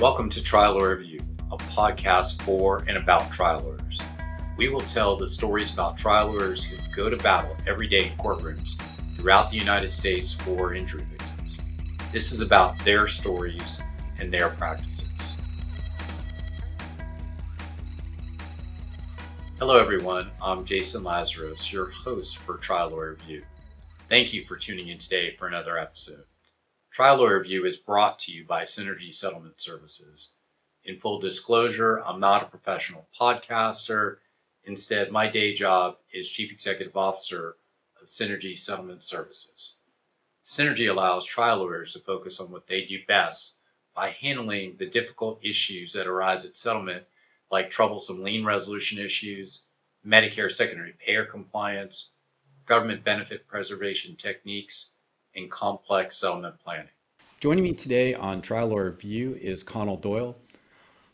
Welcome to Trial Lawyer Review, a podcast for and about trial lawyers. We will tell the stories about trial lawyers who go to battle every day in courtrooms throughout the United States for injury victims. This is about their stories and their practices. Hello everyone, I'm Jason Lazarus, your host for Trial Lawyer Review. Thank you for tuning in today for another episode. Trial Lawyer Review is brought to you by Synergy Settlement Services. In full disclosure, I'm not a professional podcaster. Instead, my day job is Chief Executive Officer of Synergy Settlement Services. Synergy allows trial lawyers to focus on what they do best by handling the difficult issues that arise at settlement, like troublesome lien resolution issues, Medicare secondary payer compliance, government benefit preservation techniques, and complex settlement planning. Joining me today on Trial Lawyer Review is Connell Doyle.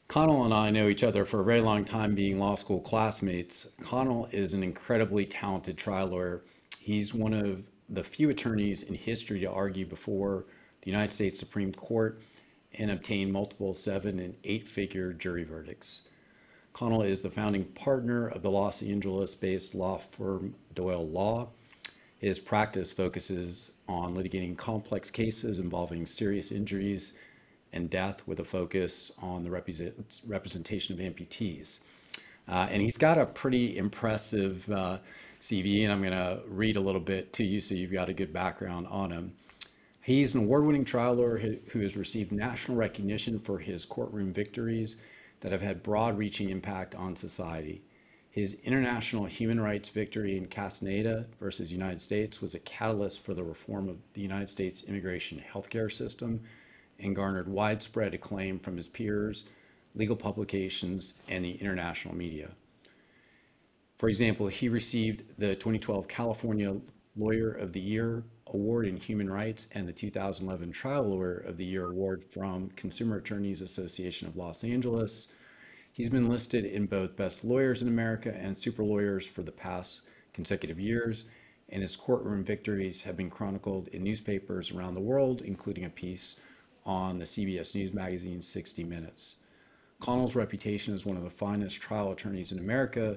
Connell and I know each other for a very long time, being law school classmates. Connell is an incredibly talented trial lawyer. He's one of the few attorneys in history to argue before the United States Supreme Court and obtain multiple 7- and 8-figure jury verdicts. Connell is the founding partner of the Los Angeles-based law firm Doyle Law. His practice focuses on litigating complex cases involving serious injuries and death with a focus on the representation of amputees. And he's got a pretty impressive CV, and I'm going to read a little bit to you so you've got a good background on him. He's an award-winning trial lawyer who has received national recognition for his courtroom victories that have had broad-reaching impact on society. His international human rights victory in Castaneda versus United States was a catalyst for the reform of the United States immigration healthcare system and garnered widespread acclaim from his peers, legal publications, and the international media. For example, he received the 2012 California Lawyer of the Year Award in Human Rights and the 2011 Trial Lawyer of the Year Award from Consumer Attorneys Association of Los Angeles. He's been listed in both Best Lawyers in America and Super Lawyers for the past consecutive years, and his courtroom victories have been chronicled in newspapers around the world, including a piece on the CBS News magazine 60 Minutes. Connell's reputation as one of the finest trial attorneys in America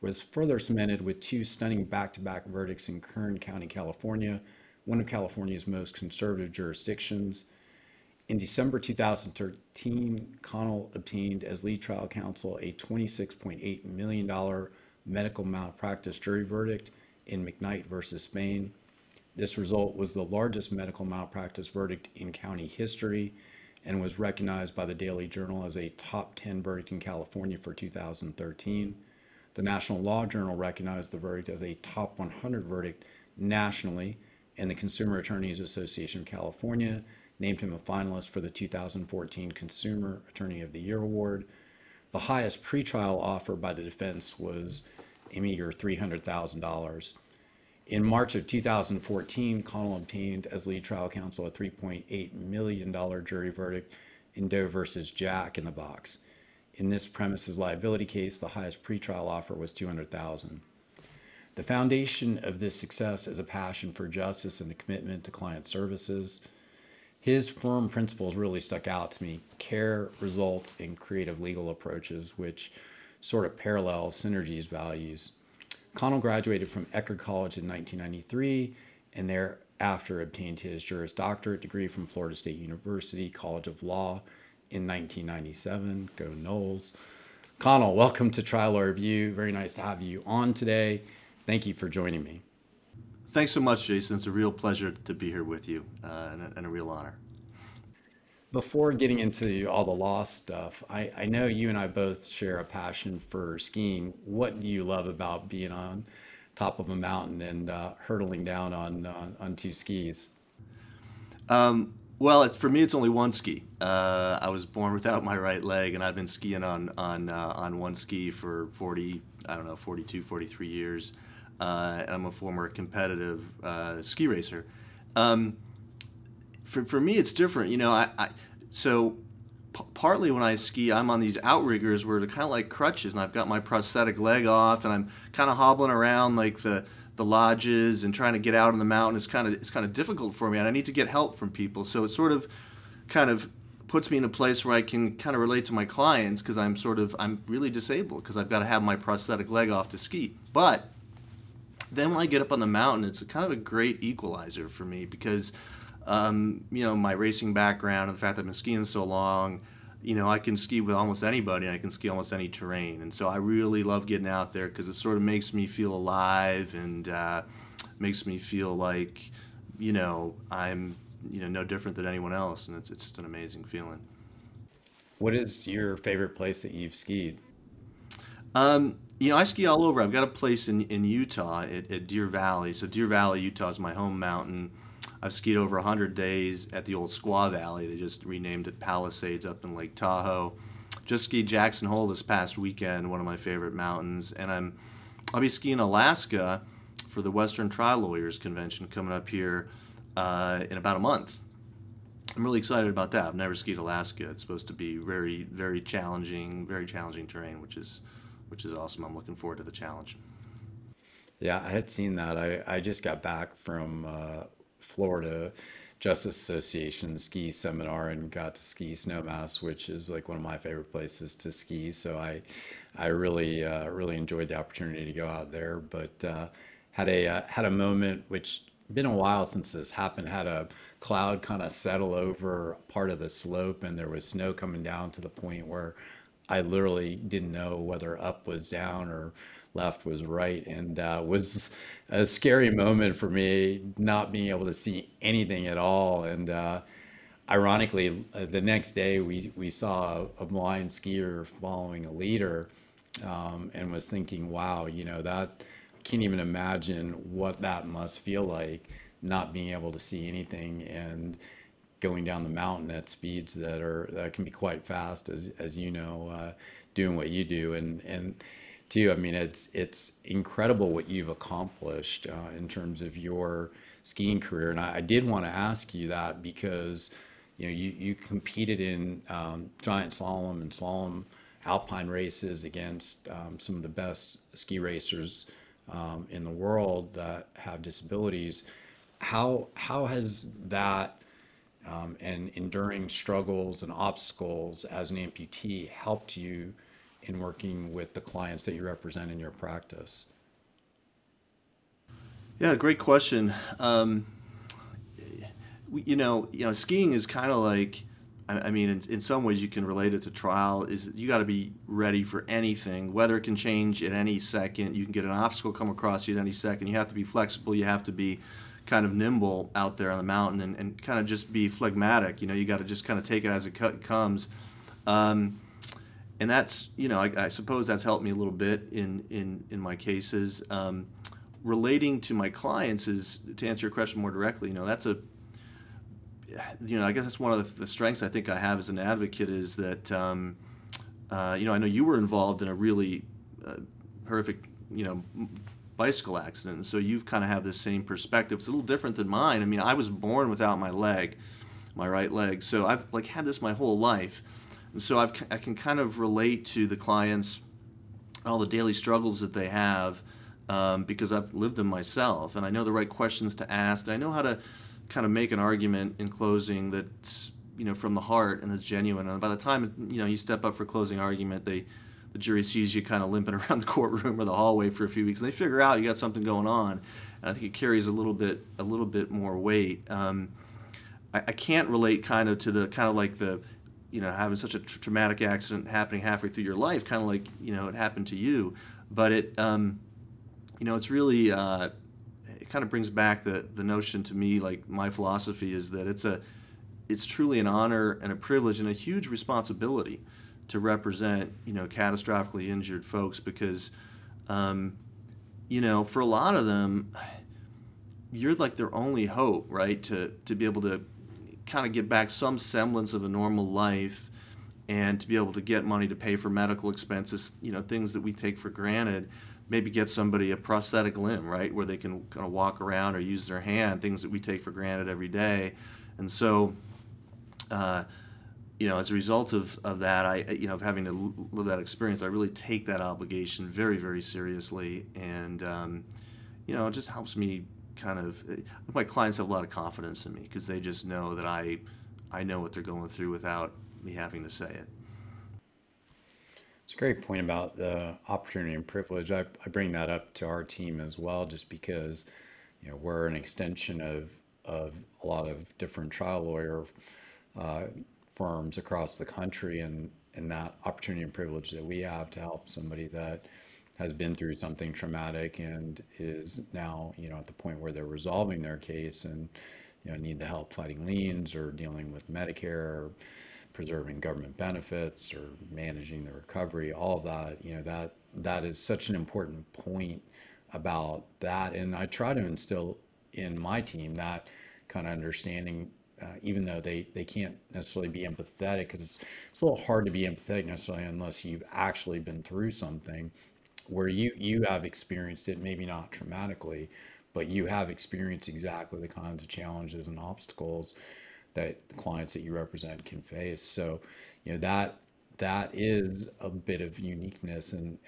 was further cemented with two stunning back-to-back verdicts in Kern County, California, one of California's most conservative jurisdictions. In December 2013, Connell obtained as lead trial counsel a $26.8 million medical malpractice jury verdict in McKnight versus Spain. This result was the largest medical malpractice verdict in county history and was recognized by the Daily Journal as a top 10 verdict in California for 2013. The National Law Journal recognized the verdict as a top 100 verdict nationally, and the Consumer Attorneys Association of California named him a finalist for the 2014 Consumer Attorney of the Year Award. The highest pretrial offer by the defense was a meager $300,000. In March of 2014, Connell obtained as lead trial counsel a $3.8 million jury verdict in Doe versus Jack in the Box. In this premises liability case, the highest pretrial offer was $200,000. The foundation of this success is a passion for justice and a commitment to client services. His firm principles really stuck out to me: care, results, and creative legal approaches, which sort of parallel Synergy's values. Connell graduated from Eckerd College in 1993 and thereafter obtained his Juris Doctorate degree from Florida State University College of Law in 1997. Go Knowles. Connell, welcome to Trial Law Review. Very nice to have you on today. Thank you for joining me. Thanks so much, Jason. It's a real pleasure to be here with you and a real honor. Before getting into all the law stuff, I know you and I both share a passion for skiing. What do you love about being on top of a mountain and hurtling down on two skis? Well, for me, it's only one ski. I was born without my right leg, and I've been skiing on one ski for 42, 43 years. I'm a former competitive ski racer. For me, it's different. You know, partly when I ski, I'm on these outriggers where they're kind of like crutches, and I've got my prosthetic leg off, and I'm kind of hobbling around like the lodges and trying to get out on the mountain. It's kind of difficult for me, and I need to get help from people. So it's sort of puts me in a place where I can kind of relate to my clients because I'm really disabled because I've got to have my prosthetic leg off to ski. But then when I get up on the mountain, it's a kind of a great equalizer for me because, you know, my racing background and the fact that I've been skiing so long, you know, I can ski with almost anybody and I can ski almost any terrain. And so I really love getting out there because it sort of makes me feel alive and makes me feel like, you know, I'm, you know, no different than anyone else. And it's just an amazing feeling. What is your favorite place that you've skied? You know, I ski all over. I've got a place in Utah at Deer Valley. So Deer Valley, Utah is my home mountain. I've skied over 100 days at the old Squaw Valley. They just renamed it Palisades up in Lake Tahoe. Just skied Jackson Hole this past weekend, one of my favorite mountains. And I'll be skiing Alaska for the Western Trial Lawyers Convention coming up here in about a month. I'm really excited about that. I've never skied Alaska. It's supposed to be very, very challenging terrain, which is awesome. I'm looking forward to the challenge. Yeah, I had seen that. I just got back from Florida Justice Association ski seminar and got to ski Snowmass, which is like one of my favorite places to ski. So I really, really enjoyed the opportunity to go out there, but had a moment, which been a while since this happened, had a cloud kind of settle over part of the slope and there was snow coming down to the point where I literally didn't know whether up was down or left was right, and was a scary moment for me, not being able to see anything at all. And ironically, the next day we saw a blind skier following a leader, and was thinking, wow, you know, that can't even imagine what that must feel like, not being able to see anything and going down the mountain at speeds that can be quite fast, as you know, doing what you do. And too, I mean, it's incredible what you've accomplished in terms of your skiing career. And I did want to ask you that because, you know, you competed in giant slalom and slalom alpine races against some of the best ski racers in the world that have disabilities. How has that and enduring struggles and obstacles as an amputee helped you in working with the clients that you represent in your practice? Yeah, great question. You know, skiing is kind of like, I mean, in some ways you can relate it to trial, is you got to be ready for anything. Weather can change at any second. You can get an obstacle come across you at any second. You have to be flexible. You have to be kind of nimble out there on the mountain and kind of just be phlegmatic. You know, you got to just kind of take it as it comes. And that's, you know, I suppose that's helped me a little bit in my cases. Relating to my clients is, to answer your question more directly, you know, that's a, you know, I guess that's one of the strengths I think I have as an advocate is that, you know, I know you were involved in a really horrific, you know, bicycle accident. And so you've kind of have this same perspective. It's a little different than mine. I mean, I was born without my leg, my right leg. So I've like had this my whole life. And so I can kind of relate to the clients, all the daily struggles that they have, because I've lived them myself, and I know the right questions to ask. I know how to kind of make an argument in closing that's, you know, from the heart and that's genuine. And by the time, you know, you step up for closing argument, the jury sees you kind of limping around the courtroom or the hallway for a few weeks, and they figure out you got something going on. And I think it carries a little bit more weight. I can't relate kind of to the kind of like the, you know, having such a traumatic accident happening halfway through your life, kind of like, you know, it happened to you, but it, you know, it's really, it kind of brings back the notion to me, like my philosophy is that it's truly an honor and a privilege and a huge responsibility to represent, you know, catastrophically injured folks because, you know, for a lot of them, you're like their only hope, right? To be able to kind of get back some semblance of a normal life and to be able to get money to pay for medical expenses, you know, things that we take for granted, maybe get somebody a prosthetic limb, right, where they can kind of walk around or use their hand, things that we take for granted every day. And so, you know, as a result of that, I, you know, of having to live that experience, I really take that obligation very, very seriously. And, you know, it just helps me kind of, my clients have a lot of confidence in me because they just know that I I know what they're going through without me having to say it. It's a great point about the opportunity and privilege. I bring that up to our team as well, just because, you know, we're an extension of a lot of different trial lawyer firms across the country, and that opportunity and privilege that we have to help somebody that has been through something traumatic and is now, you know, at the point where they're resolving their case and, you know, need the help fighting liens or dealing with Medicare or preserving government benefits or managing the recovery, all that, you know, that is such an important point about that. And I try to instill in my team that kind of understanding, even though they can't necessarily be empathetic, because it's a little hard to be empathetic necessarily unless you've actually been through something where you have experienced it, maybe not traumatically, but you have experienced exactly the kinds of challenges and obstacles that the clients that you represent can face. So, you know, that is a bit of uniqueness, and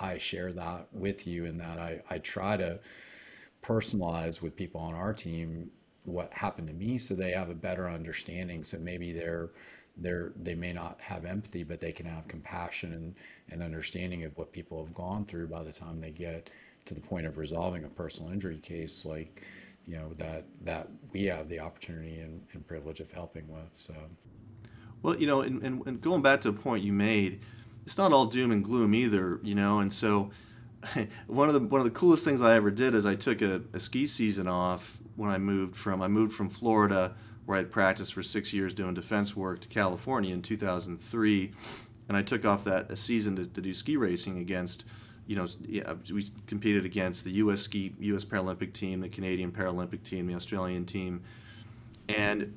I share that with you, in that I try to personalize with people on our team what happened to me so they have a better understanding. So maybe they may not have empathy, but they can have compassion and understanding of what people have gone through by the time they get to the point of resolving a personal injury case, like, you know, that we have the opportunity and privilege of helping with. So, well, you know, and going back to a point you made, it's not all doom and gloom either, you know. And so one of the coolest things I ever did is I took a ski season off when I moved from Florida, where I'd practiced for 6 years doing defense work, to California in 2003, and I took off that a season to do ski racing against, you know, we competed against the U.S. Paralympic team, the Canadian Paralympic team, the Australian team, and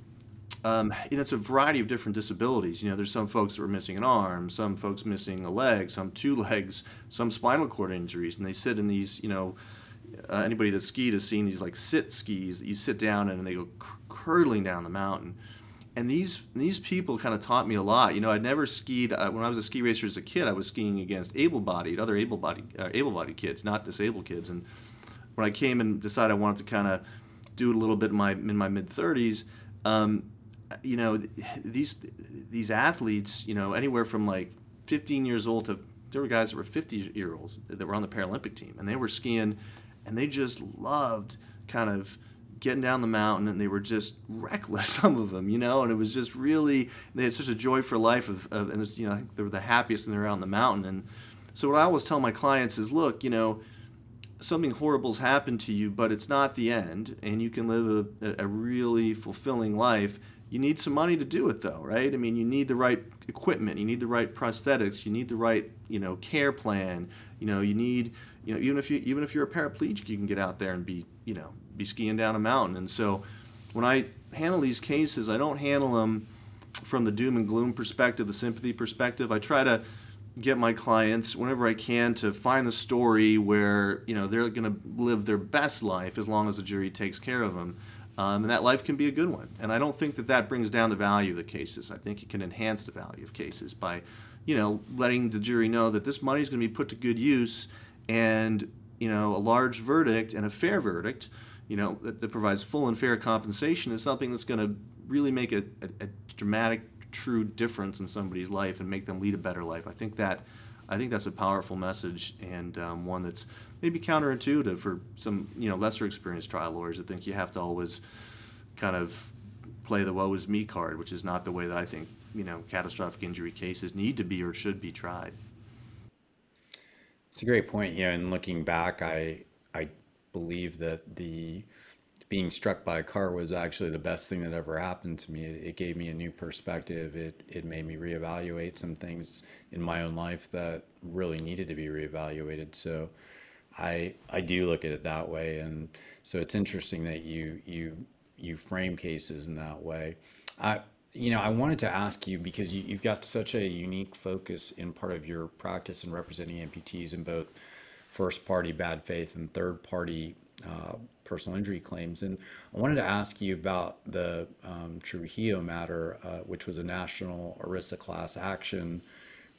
it's a variety of different disabilities. You know, there's some folks that were missing an arm, some folks missing a leg, some two legs, some spinal cord injuries, and they sit in these, you know, anybody that skied has seen these like sit skis that you sit down in and they go curling down the mountain. And these people kind of taught me a lot. You know, I'd never skied. When I was a ski racer as a kid, I was skiing against able-bodied kids, not disabled kids. And when I came and decided I wanted to kind of do it a little bit in my mid-30s, you know, these athletes, you know, anywhere from like 15 years old to, there were guys that were 50-year-olds that were on the Paralympic team, and they were skiing, and they just loved kind of getting down the mountain, and they were just reckless, some of them, you know, and it was just really, they had such a joy for life and it's, you know, they were the happiest when they were out on the mountain. And so what I always tell my clients is, look, you know, something horrible's happened to you, but it's not the end, and you can live a really fulfilling life. You need some money to do it though, right? I mean, you need the right equipment, you need the right prosthetics, you need the right, you know, care plan, you know, you need, you know, even if you're a paraplegic, you can get out there and be, you know, be skiing down a mountain. And so when I handle these cases, I don't handle them from the doom and gloom perspective, the sympathy perspective. I try to get my clients, whenever I can, to find the story where, you know, they're going to live their best life as long as the jury takes care of them. And that life can be a good one. And I don't think that brings down the value of the cases. I think it can enhance the value of cases by, you know, letting the jury know that this money is going to be put to good use, and, you know, a large verdict and a fair verdict, you know, that provides full and fair compensation is something that's going to really make a dramatic, true difference in somebody's life and make them lead a better life. I think that's a powerful message, and one that's maybe counterintuitive for some, you know, lesser experienced trial lawyers that think you have to always kind of play the woe is me card, which is not the way that I think, you know, catastrophic injury cases need to be or should be tried. It's a great point. Yeah, and looking back, I believe that the being struck by a car was actually the best thing that ever happened to me. It gave me a new perspective. It made me reevaluate some things in my own life that really needed to be reevaluated. So I do look at it that way. And so it's interesting that you frame cases in that way. You know, I wanted to ask you, because you've got such a unique focus in part of your practice in representing amputees in both first party bad faith and third party personal injury claims. And I wanted to ask you about the Trujillo matter, which was a national ERISA class action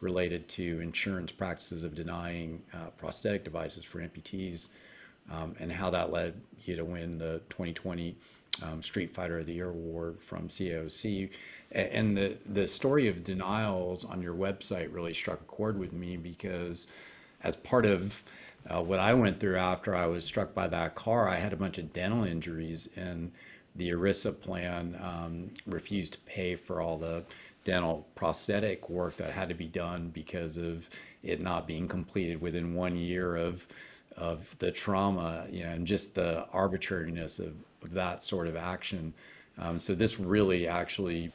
related to insurance practices of denying prosthetic devices for amputees, and how that led you to win the 2020 Street Fighter of the Year Award from CAOC. And the story of denials on your website really struck a chord with me, because as part of what I went through after I was struck by that car, I had a bunch of dental injuries, and the ERISA plan refused to pay for all the dental prosthetic work that had to be done because of it not being completed within 1 year of the trauma, you know, and just the arbitrariness of that sort of action. So this really actually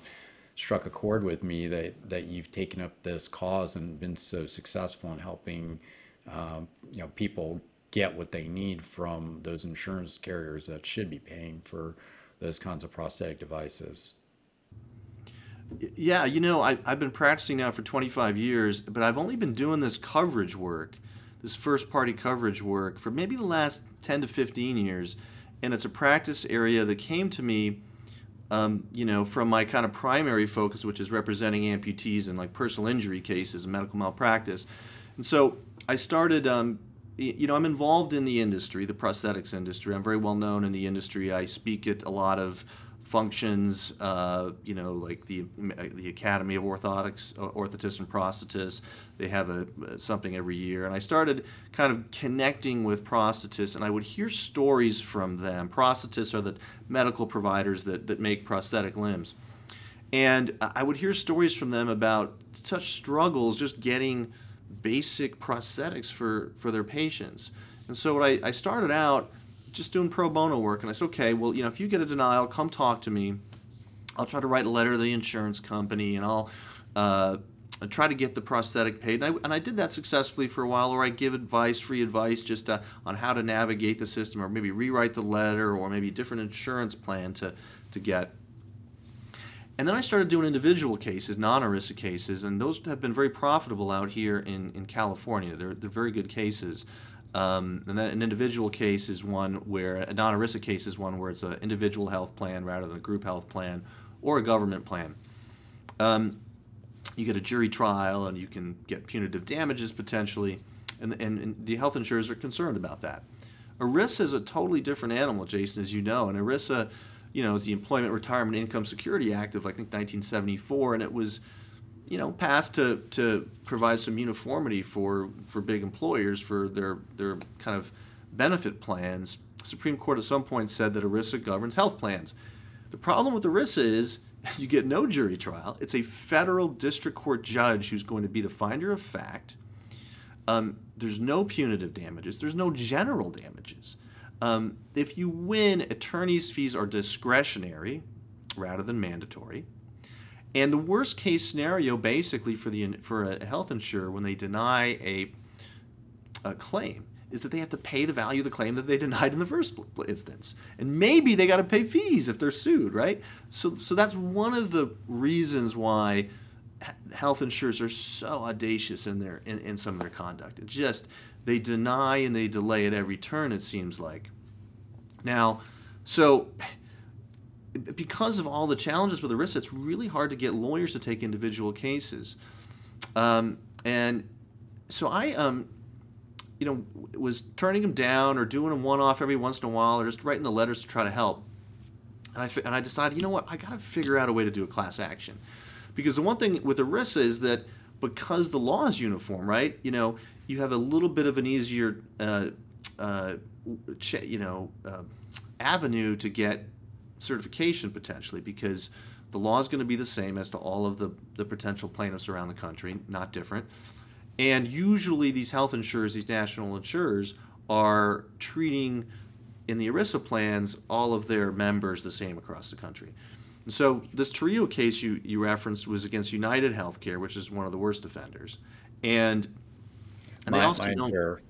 struck a chord with me, that you've taken up this cause and been so successful in helping people get what they need from those insurance carriers that should be paying for those kinds of prosthetic devices. Yeah, I've been practicing now for 25 years, but I've only been doing this coverage work, this first party coverage work, for maybe the last 10 to 15 years. And it's a practice area that came to me, from my kind of primary focus, which is representing amputees in like personal injury cases and medical malpractice. And so I started, I'm involved in the industry, the prosthetics industry. I'm very well known in the industry. I speak at a lot of functions, like the Academy of Orthotics, Orthotists and Prosthetists. They have something every year. And I started kind of connecting with prosthetists, and I would hear stories from them. Prosthetists are the medical providers that make prosthetic limbs. And I would hear stories from them about such struggles just getting basic prosthetics for their patients. And so what I started out just doing pro bono work, and I said, okay, well, if you get a denial, come talk to me. I'll try to write a letter to the insurance company, and I'll try to get the prosthetic paid. And I did that successfully for a while, or I give advice, free advice, just on how to navigate the system, or maybe rewrite the letter, or maybe a different insurance plan to get. And then I started doing individual cases, non-ERISA cases, and those have been very profitable out here in California. They're very good cases. And then an individual case is one where, a non-ERISA case is one where it's an individual health plan rather than a group health plan or a government plan. You get a jury trial, and you can get punitive damages potentially, and the health insurers are concerned about that. ERISA is a totally different animal, Jason, as you know, and ERISA, is the Employment Retirement Income Security Act of, I think, 1974, and it was passed to provide some uniformity for big employers for their kind of benefit plans. The Supreme Court at some point said that ERISA governs health plans. The problem with ERISA is you get no jury trial. It's a federal district court judge who's going to be the finder of fact. There's no punitive damages. There's no general damages. If you win, attorneys' fees are discretionary rather than mandatory. And the worst case scenario, basically, for a health insurer when they deny a claim is that they have to pay the value of the claim that they denied in the first instance, and maybe they got to pay fees if they're sued, right? So that's one of the reasons why health insurers are so audacious in their in some of their conduct. It just they deny and they delay at every turn, it seems like. Now, so, because of all the challenges with ERISA, it's really hard to get lawyers to take individual cases. And so I, was turning them down or doing a one-off every once in a while or just writing the letters to try to help. And I decided, I got to figure out a way to do a class action. Because the one thing with ERISA is that because the law is uniform, right, you have a little bit of an easier, avenue to get certification potentially, because the law is going to be the same as to all of the potential plaintiffs around the country, not different. And usually these health insurers, these national insurers, are treating in the ERISA plans all of their members the same across the country. And so this Trujillo case you referenced was against United Healthcare, which is one of the worst offenders. And they also don't. Insurer.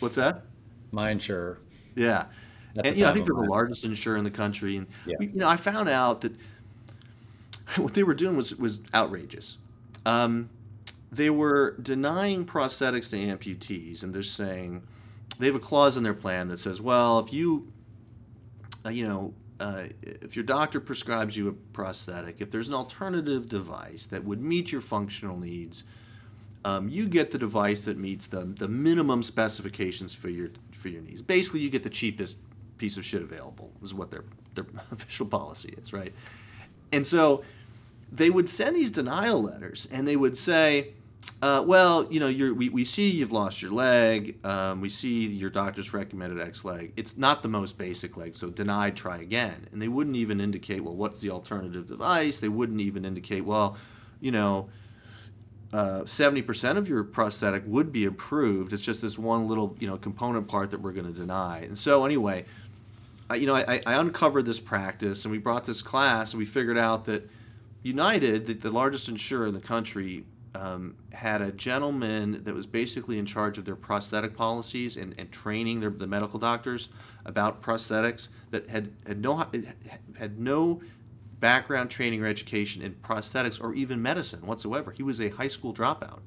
What's that? My insurer. Yeah. And I think they're the largest insurer in the country, and I found out that what they were doing was outrageous. They were denying prosthetics to amputees, and they're saying they have a clause in their plan that says, well, if you, if your doctor prescribes you a prosthetic, if there's an alternative device that would meet your functional needs, you get the device that meets the minimum specifications for your needs. Basically, you get the cheapest piece of shit available is what their their official policy is, right? And so they would send these denial letters, and they would say, well, you know, we see you've lost your leg. We see your doctor's recommended X leg. It's not the most basic leg, so denied, try again. And they wouldn't even indicate, well, what's the alternative device? They wouldn't even indicate, well, you know, 70% of your prosthetic would be approved. It's just this one little, you know, component part that we're going to deny. And so anyway, I uncovered this practice, and we brought this class, and we figured out that United, the largest insurer in the country, had a gentleman that was basically in charge of their prosthetic policies and training the medical doctors about prosthetics that had no background training or education in prosthetics or even medicine whatsoever. He was a high school dropout,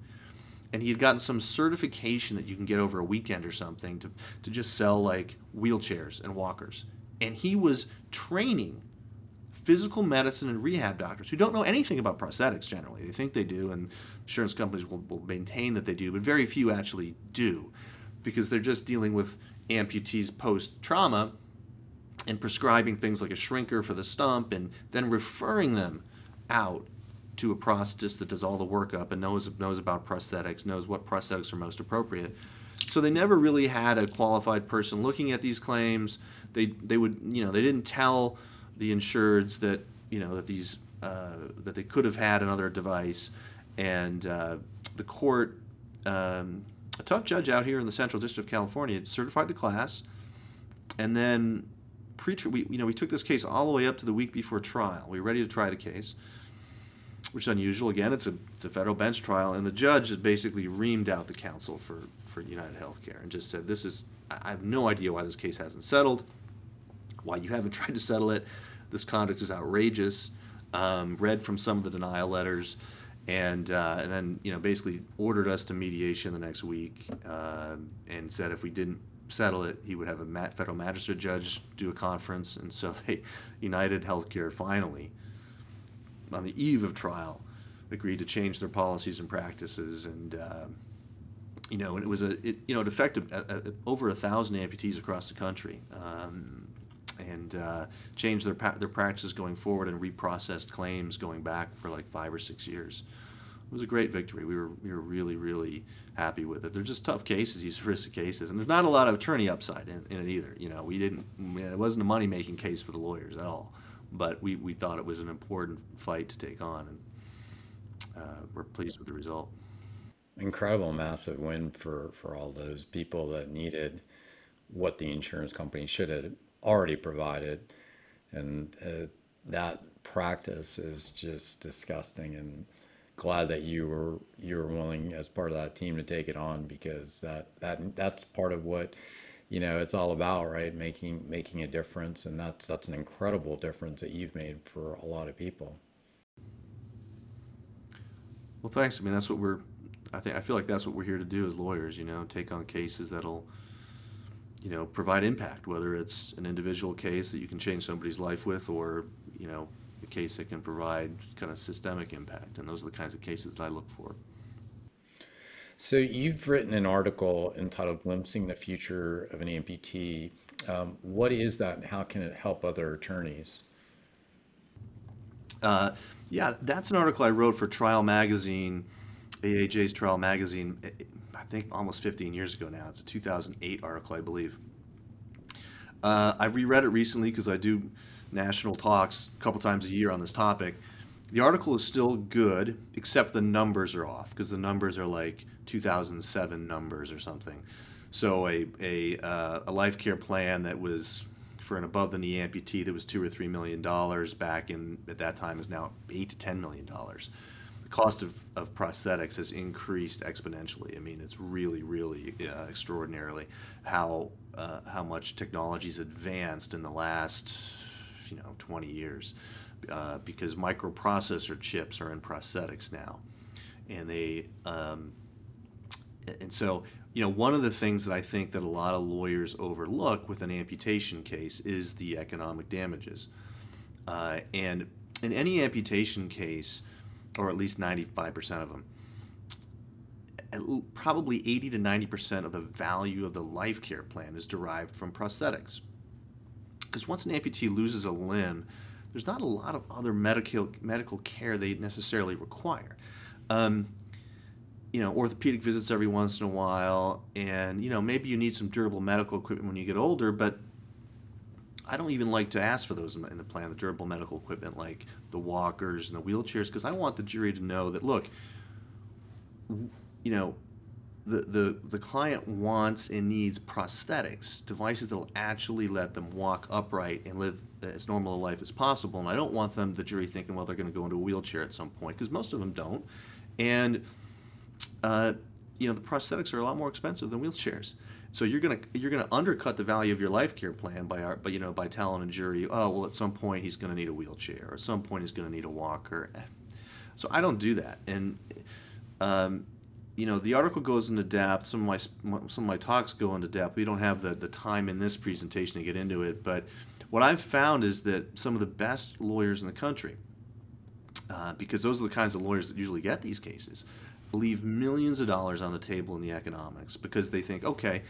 and he had gotten some certification that you can get over a weekend or something to just sell like wheelchairs and walkers. And he was training physical medicine and rehab doctors who don't know anything about prosthetics generally. They think they do, and insurance companies will maintain that they do, but very few actually do, because they're just dealing with amputees post-trauma and prescribing things like a shrinker for the stump and then referring them out to a prosthetist that does all the workup and knows about prosthetics, knows what prosthetics are most appropriate. So they never really had a qualified person looking at these claims. They would, you know, they didn't tell the insureds that, you know, that these that they could have had another device. And the court, a tough judge out here in the Central District of California, certified the class, and then we took this case all the way up to the week before trial. We were ready to try the case, which is unusual. Again, it's a federal bench trial, and the judge has basically reamed out the counsel for United Healthcare and just said, I have no idea why this case hasn't settled, why you haven't tried to settle it. This conduct is outrageous. Read from some of the denial letters, and then, you know, basically ordered us to mediation the next week, and said if we didn't settle it, he would have a federal magistrate judge do a conference. And so United Healthcare finally, on the eve of trial, agreed to change their policies and practices, and and it affected over 1,000 amputees across the country. And changed their practices going forward and reprocessed claims going back for like 5 or 6 years. It was a great victory. We were really, really happy with it. They're just tough cases, these ERISA cases, and there's not a lot of attorney upside in it either. You know, it wasn't a money-making case for the lawyers at all, but we thought it was an important fight to take on, and we're pleased with the result. Incredible, massive win for all those people that needed what the insurance company should have already provided. And that practice is just disgusting, and glad that you were willing as part of that team to take it on, because that's part of what, you know, it's all about, right? Making a difference. And that's an incredible difference that you've made for a lot of people. Well, thanks. I mean, I feel like that's what we're here to do as lawyers, you know, take on cases that'll, you know, provide impact, whether it's an individual case that you can change somebody's life with, or, you know, a case that can provide kind of systemic impact. And those are the kinds of cases that I look for. So you've written an article entitled "Glimpsing the Future of an Amputee." What is that, and how can it help other attorneys? Yeah, that's an article I wrote for Trial Magazine, AAJ's Trial Magazine. I think almost 15 years ago now. It's a 2008 article, I believe. I reread it recently because I do national talks a couple times a year on this topic. The article is still good, except the numbers are off, because the numbers are like 2007 numbers or something. So a life care plan that was for an above-the-knee amputee that was $2 or $3 million back in at that time is now $8 to $10 million. The cost of prosthetics has increased exponentially. I mean, it's really, really extraordinarily how much technology's advanced in the last, 20 years, because microprocessor chips are in prosthetics now, and so one of the things that I think that a lot of lawyers overlook with an amputation case is the economic damages, and in any amputation case, or at least 95% of them, probably 80 to 90% of the value of the life care plan is derived from prosthetics. because once an amputee loses a limb, there's not a lot of other medical care they necessarily require. Orthopedic visits every once in a while, and maybe you need some durable medical equipment when you get older, but I don't even like to ask for those in the plan, the durable medical equipment like the walkers and the wheelchairs, because I want the jury to know that, look, the client wants and needs prosthetics, devices that will actually let them walk upright and live as normal a life as possible. And I don't want the jury thinking, well, they're going to go into a wheelchair at some point, because most of them don't. And, the prosthetics are a lot more expensive than wheelchairs. So you're gonna undercut the value of your life care plan by telling a jury, oh, well, at some point he's gonna need a wheelchair, or at some point he's gonna need a walker. So I don't do that, and the article goes into depth. Some of my talks go into depth. We don't have the time in this presentation to get into it, but what I've found is that some of the best lawyers in the country, because those are the kinds of lawyers that usually get these cases, leave millions of dollars on the table in the economics, because they think, okay,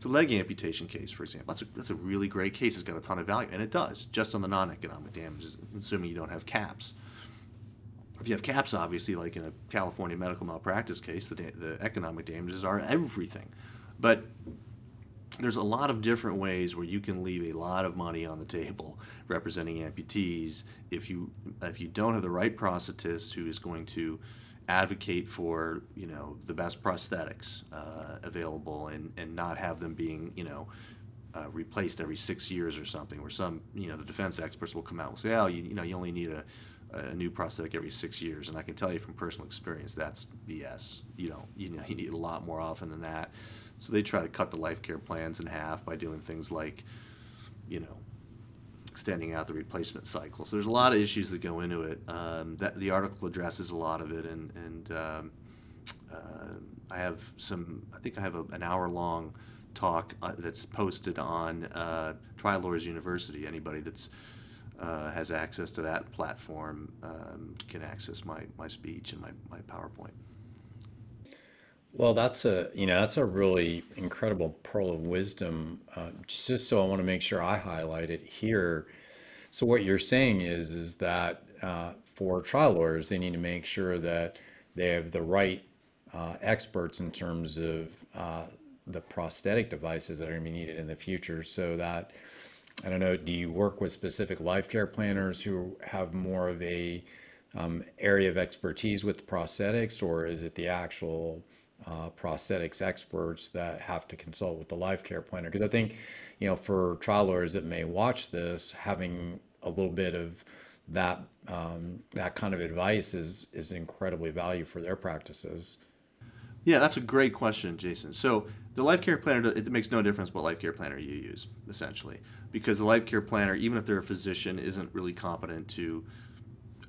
the leg amputation case, for example, that's a really great case. It's got a ton of value, and it does, just on the non-economic damages, assuming you don't have caps. If you have caps, obviously, like in a California medical malpractice case, the economic damages are everything. But there's a lot of different ways where you can leave a lot of money on the table representing amputees if you don't have the right prosthetist who is going to advocate for the best prosthetics available, and not have them being replaced every 6 years or something, where some the defense experts will come out and say, oh, you only need a new prosthetic every 6 years, and I can tell you from personal experience that's BS. You need it a lot more often than that. So they try to cut the life care plans in half by doing things like extending out the replacement cycle. So there's a lot of issues that go into it. That the article addresses a lot of it, and I have an hour-long talk that's posted on Trial Lawyers University. Anybody that's has access to that platform can access my speech and my PowerPoint. Well, that's a really incredible pearl of wisdom. Just so I want to make sure I highlight it here. So what you're saying is that for trial lawyers, they need to make sure that they have the right experts in terms of the prosthetic devices that are going to be needed in the future. So that, I don't know, do you work with specific life care planners who have more of a area of expertise with prosthetics, or is it the actual prosthetics experts that have to consult with the life care planner? Because I think, for trial lawyers that may watch this, having a little bit of that kind of advice is incredibly valuable for their practices. Yeah, that's a great question, Jason. So the life care planner, it makes no difference what life care planner you use, essentially, because the life care planner, even if they're a physician, isn't really competent to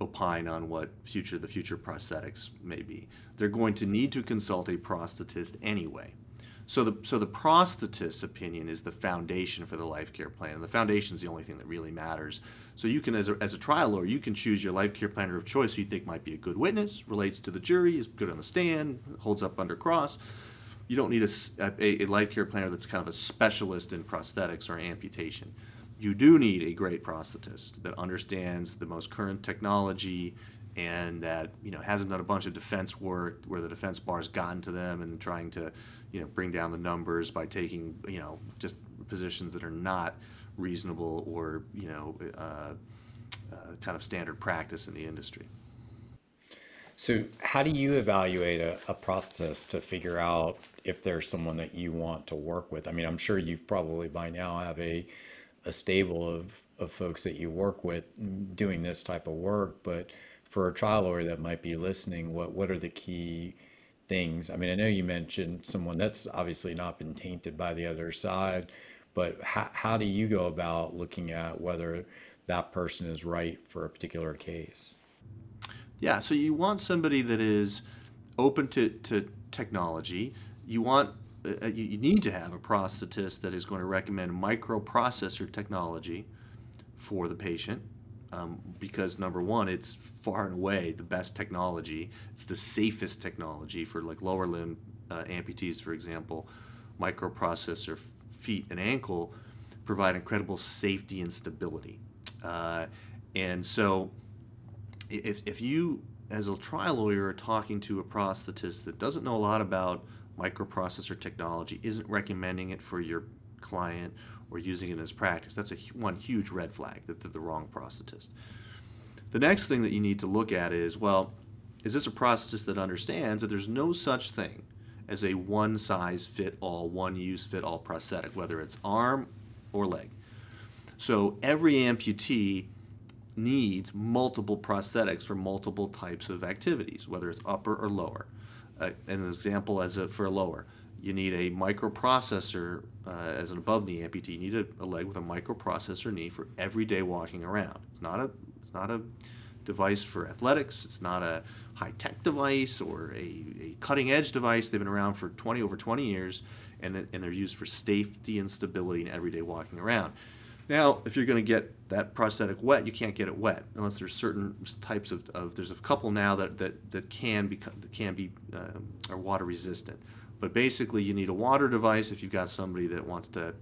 opine on what the future prosthetics may be. They're going to need to consult a prosthetist anyway. So the prosthetist's opinion is the foundation for the life care plan, and the foundation is the only thing that really matters. So you can, as a trial lawyer, you can choose your life care planner of choice who you think might be a good witness, relates to the jury, is good on the stand, holds up under cross. You don't need a life care planner that's kind of a specialist in prosthetics or amputation. You do need a great prosthetist that understands the most current technology, and that hasn't done a bunch of defense work where the defense bar's gotten to them and trying to bring down the numbers by taking just positions that are not reasonable or kind of standard practice in the industry. So how do you evaluate a process to figure out if there's someone that you want to work with? I mean, I'm sure you've probably by now have a stable of folks that you work with doing this type of work, but for a trial lawyer that might be listening, what are the key things? I mean, I know you mentioned someone that's obviously not been tainted by the other side, but how do you go about looking at whether that person is right for a particular case? Yeah, so you want somebody that is open to technology. You need to have a prosthetist that is going to recommend microprocessor technology for the patient, because number one, it's far and away the best technology. It's the safest technology for like lower limb amputees, for example. Microprocessor feet and ankle provide incredible safety and stability. And so if you, as a trial lawyer, are talking to a prosthetist that doesn't know a lot about microprocessor technology, isn't recommending it for your client or using it as practice, that's one huge red flag that they're the wrong prosthetist. The next thing that you need to look at is, well, is this a prosthetist that understands that there's no such thing as a one-size-fit-all, one-use-fit-all prosthetic, whether it's arm or leg. So every amputee needs multiple prosthetics for multiple types of activities, whether it's upper or lower. An example for lower, you need a microprocessor as an above-knee amputee. You need a leg with a microprocessor knee for everyday walking around. It's not a device for athletics. It's not a high-tech device or a cutting-edge device. They've been around for over 20 years, and they're used for safety and stability in everyday walking around. Now, if you're going to get that prosthetic wet, you can't get it wet unless there's certain types of there's a couple now that can be water resistant. But basically, you need a water device if you've got somebody that wants to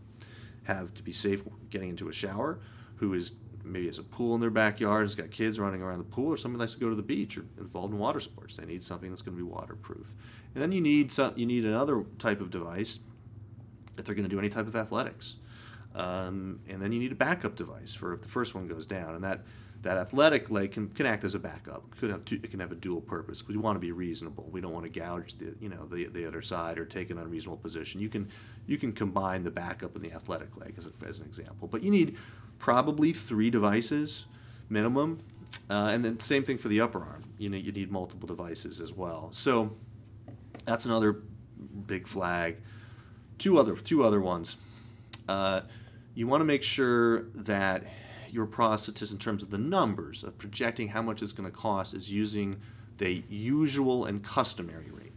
be safe getting into a shower, who is maybe has a pool in their backyard, has got kids running around the pool, or somebody likes to go to the beach or involved in water sports. They need something that's going to be waterproof. And then you need another type of device if they're going to do any type of athletics. And then you need a backup device for if the first one goes down. And that athletic leg can act as a backup. It can have a dual purpose. We want to be reasonable. We don't want to gouge the other side or take an unreasonable position. You can combine the backup and the athletic leg as an example. But you need probably 3 devices minimum. And then same thing for the upper arm. You need multiple devices as well. So that's another big flag. Two other ones. You want to make sure that your prosthetist, in terms of the numbers of projecting how much it's going to cost, is using the usual and customary rate.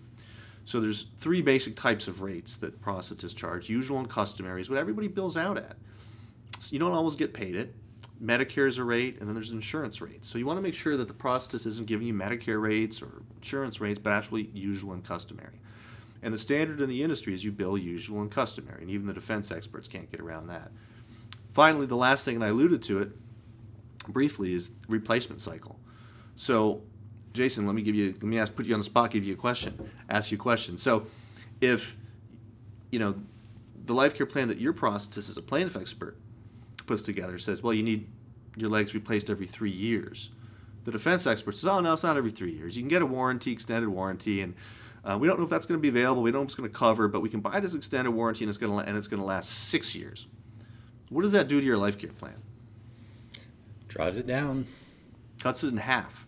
So there's 3 basic types of rates that prosthetists charge. Usual and customary is what everybody bills out at. So you don't always get paid it. Medicare is a rate, and then there's insurance rates. So you want to make sure that the prosthetist isn't giving you Medicare rates or insurance rates, but actually usual and customary. And the standard in the industry is you bill usual and customary, and even the defense experts can't get around that. Finally, the last thing, and I alluded to it briefly, is replacement cycle. So, Jason, let me put you on the spot, ask you a question. So, if the life care plan that your prosthetist, as a plaintiff expert, puts together says, well, you need your legs replaced every 3 years. The defense expert says, oh no, it's not every 3 years. You can get a warranty, extended warranty, and we don't know if that's going to be available. We don't know if it's going to cover, but we can buy this extended warranty, and it's going to last 6 years. What does that do to your life care plan? Drives it down. Cuts it in half.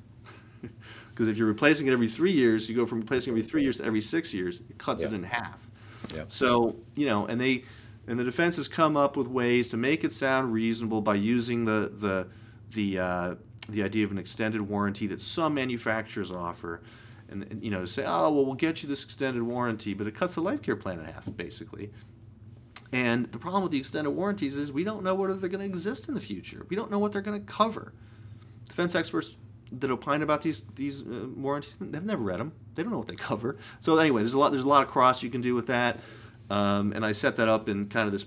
Because if you're replacing it every 3 years, you go from replacing every 3 years to every 6 years. It cuts it in half. Yep. So and the defense has come up with ways to make it sound reasonable by using the idea of an extended warranty that some manufacturers offer. And say, oh, well, we'll get you this extended warranty, but it cuts the life care plan in half, basically. And the problem with the extended warranties is we don't know whether they're going to exist in the future. We don't know what they're going to cover. Defense experts that opine about these warranties, they've never read them. They don't know what they cover. So anyway, there's a lot of cross you can do with that. And I set that up in kind of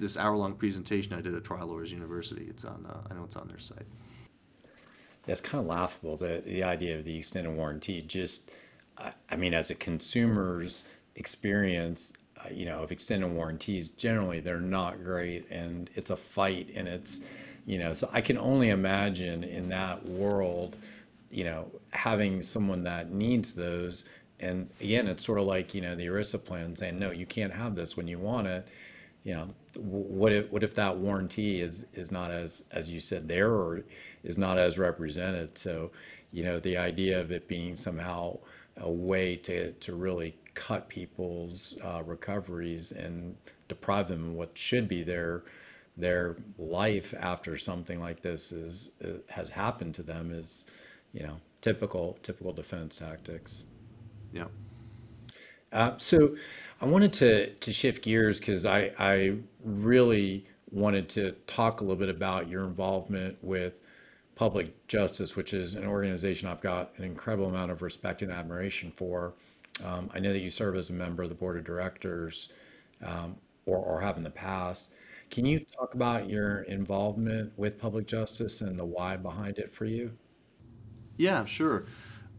this hour-long presentation I did at Trial Lawyers University. It's on I know it's on their site. That's kind of laughable, the idea of the extended warranty. Just, I mean, as a consumer's experience, of extended warranties, generally they're not great, and it's a fight, and it's, so I can only imagine in that world, having someone that needs those. And again, it's sort of like, the ERISA plan saying, no, you can't have this when you want it. What if that warranty is not as you said there, or is not as represented? So, the idea of it being somehow a way to really cut people's recoveries and deprive them of what should be their life after something like this has happened to them is, typical defense tactics. Yeah. So I wanted to shift gears because I really wanted to talk a little bit about your involvement with Public Justice, which is an organization I've got an incredible amount of respect and admiration for. I know that you serve as a member of the board of directors, or have in the past. Can you talk about your involvement with Public Justice and the why behind it for you? Yeah, sure.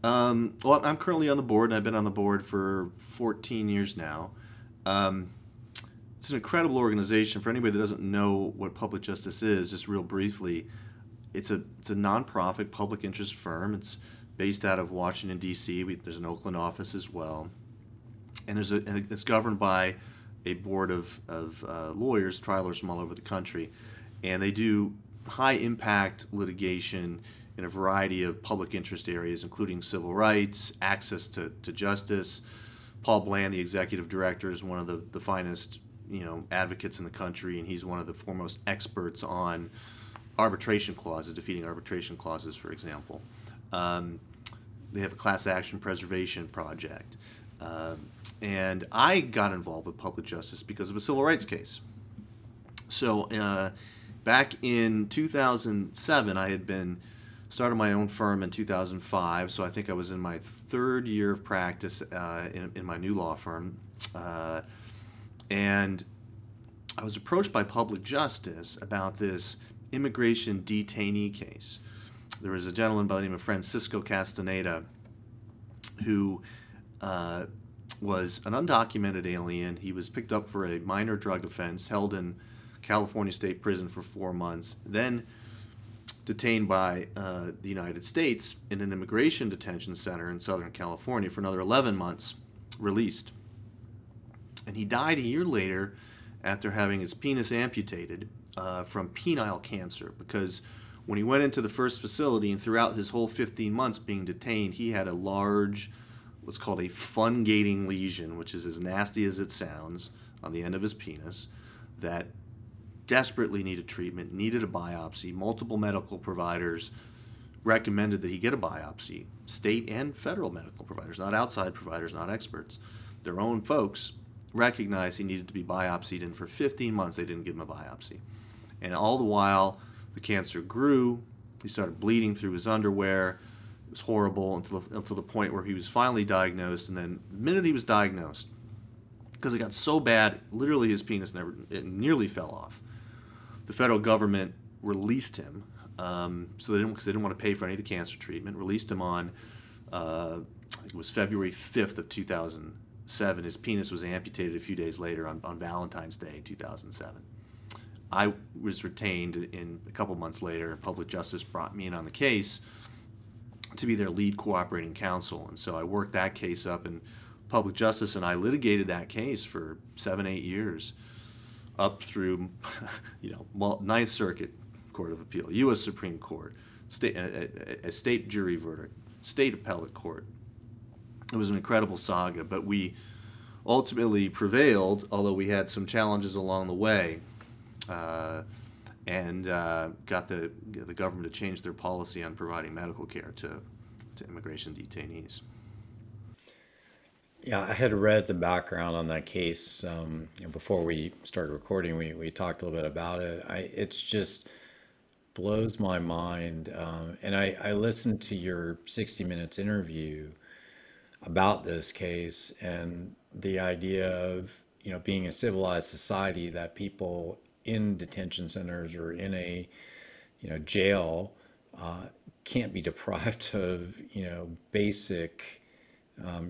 Well, I'm currently on the board, and I've been on the board for 14 years now. It's an incredible organization. For anybody that doesn't know what Public Justice is, just real briefly, it's a nonprofit public interest firm. It's based out of Washington, D.C. There's an Oakland office as well. And it's governed by a board of lawyers, trial lawyers from all over the country. And they do high-impact litigation in a variety of public interest areas, including civil rights, access to justice. Paul Bland, the executive director, is one of the finest advocates in the country, and he's one of the foremost experts on arbitration clauses, defeating arbitration clauses, for example. They have a class action preservation project. And I got involved with Public Justice because of a civil rights case. So back in 2007, I had started my own firm in 2005, so I think I was in my third year of practice in my new law firm. And I was approached by Public Justice about this immigration detainee case. There was a gentleman by the name of Francisco Castaneda who was an undocumented alien. He was picked up for a minor drug offense, held in California state prison for 4 months, then detained by the United States in an immigration detention center in Southern California for another 11 months, released. And he died a year later after having his penis amputated from penile cancer, because when he went into the first facility and throughout his whole 15 months being detained, he had a large, what's called a fungating lesion, which is as nasty as it sounds, on the end of his penis, that desperately needed treatment, needed a biopsy. Multiple medical providers recommended that he get a biopsy, state and federal medical providers, not outside providers, not experts. Their own folks recognized he needed to be biopsied, and for 15 months they didn't give him a biopsy. And all the while, the cancer grew. He started bleeding through his underwear. It was horrible until the point where he was finally diagnosed. And then the minute he was diagnosed, because it got so bad, literally his penis nearly fell off. The federal government released him, so they didn't, because they didn't want to pay for any of the cancer treatment. Released him on it was February 5th of 2007. His penis was amputated a few days later on Valentine's Day, 2007. I was retained in a couple months later, and Public Justice brought me in on the case to be their lead cooperating counsel. And so I worked that case up, and Public Justice and I litigated that case for 7-8 years, up through Ninth Circuit Court of Appeal, U.S. Supreme Court, a state jury verdict, state appellate court. It was an incredible saga, but we ultimately prevailed, although we had some challenges along the way. And got the government to change their policy on providing medical care to immigration detainees. Yeah, I had read the background on that case before we started recording. We talked a little bit about it. It's just blows my mind. And I listened to your 60 Minutes interview about this case and the idea of being a civilized society, that people in detention centers or in a jail can't be deprived of basic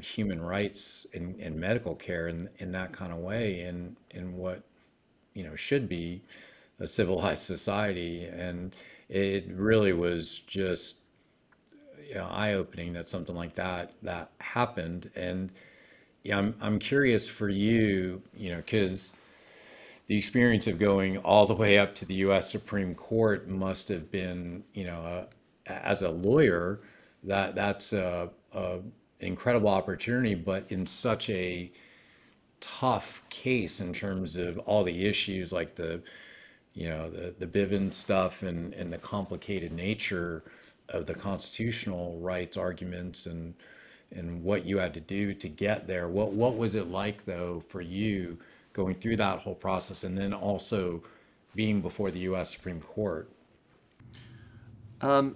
human rights and medical care in that kind of way, in what should be a civilized society. And it really was just eye-opening that something like that happened. And I'm curious for you, because the experience of going all the way up to the U.S. Supreme Court must have been, as a lawyer, that's an incredible opportunity, but in such a tough case in terms of all the issues, like the Bivens stuff and the complicated nature of the constitutional rights arguments and what you had to do to get there. What was it like, though, for you, going through that whole process and then also being before the U.S. Supreme Court? I'd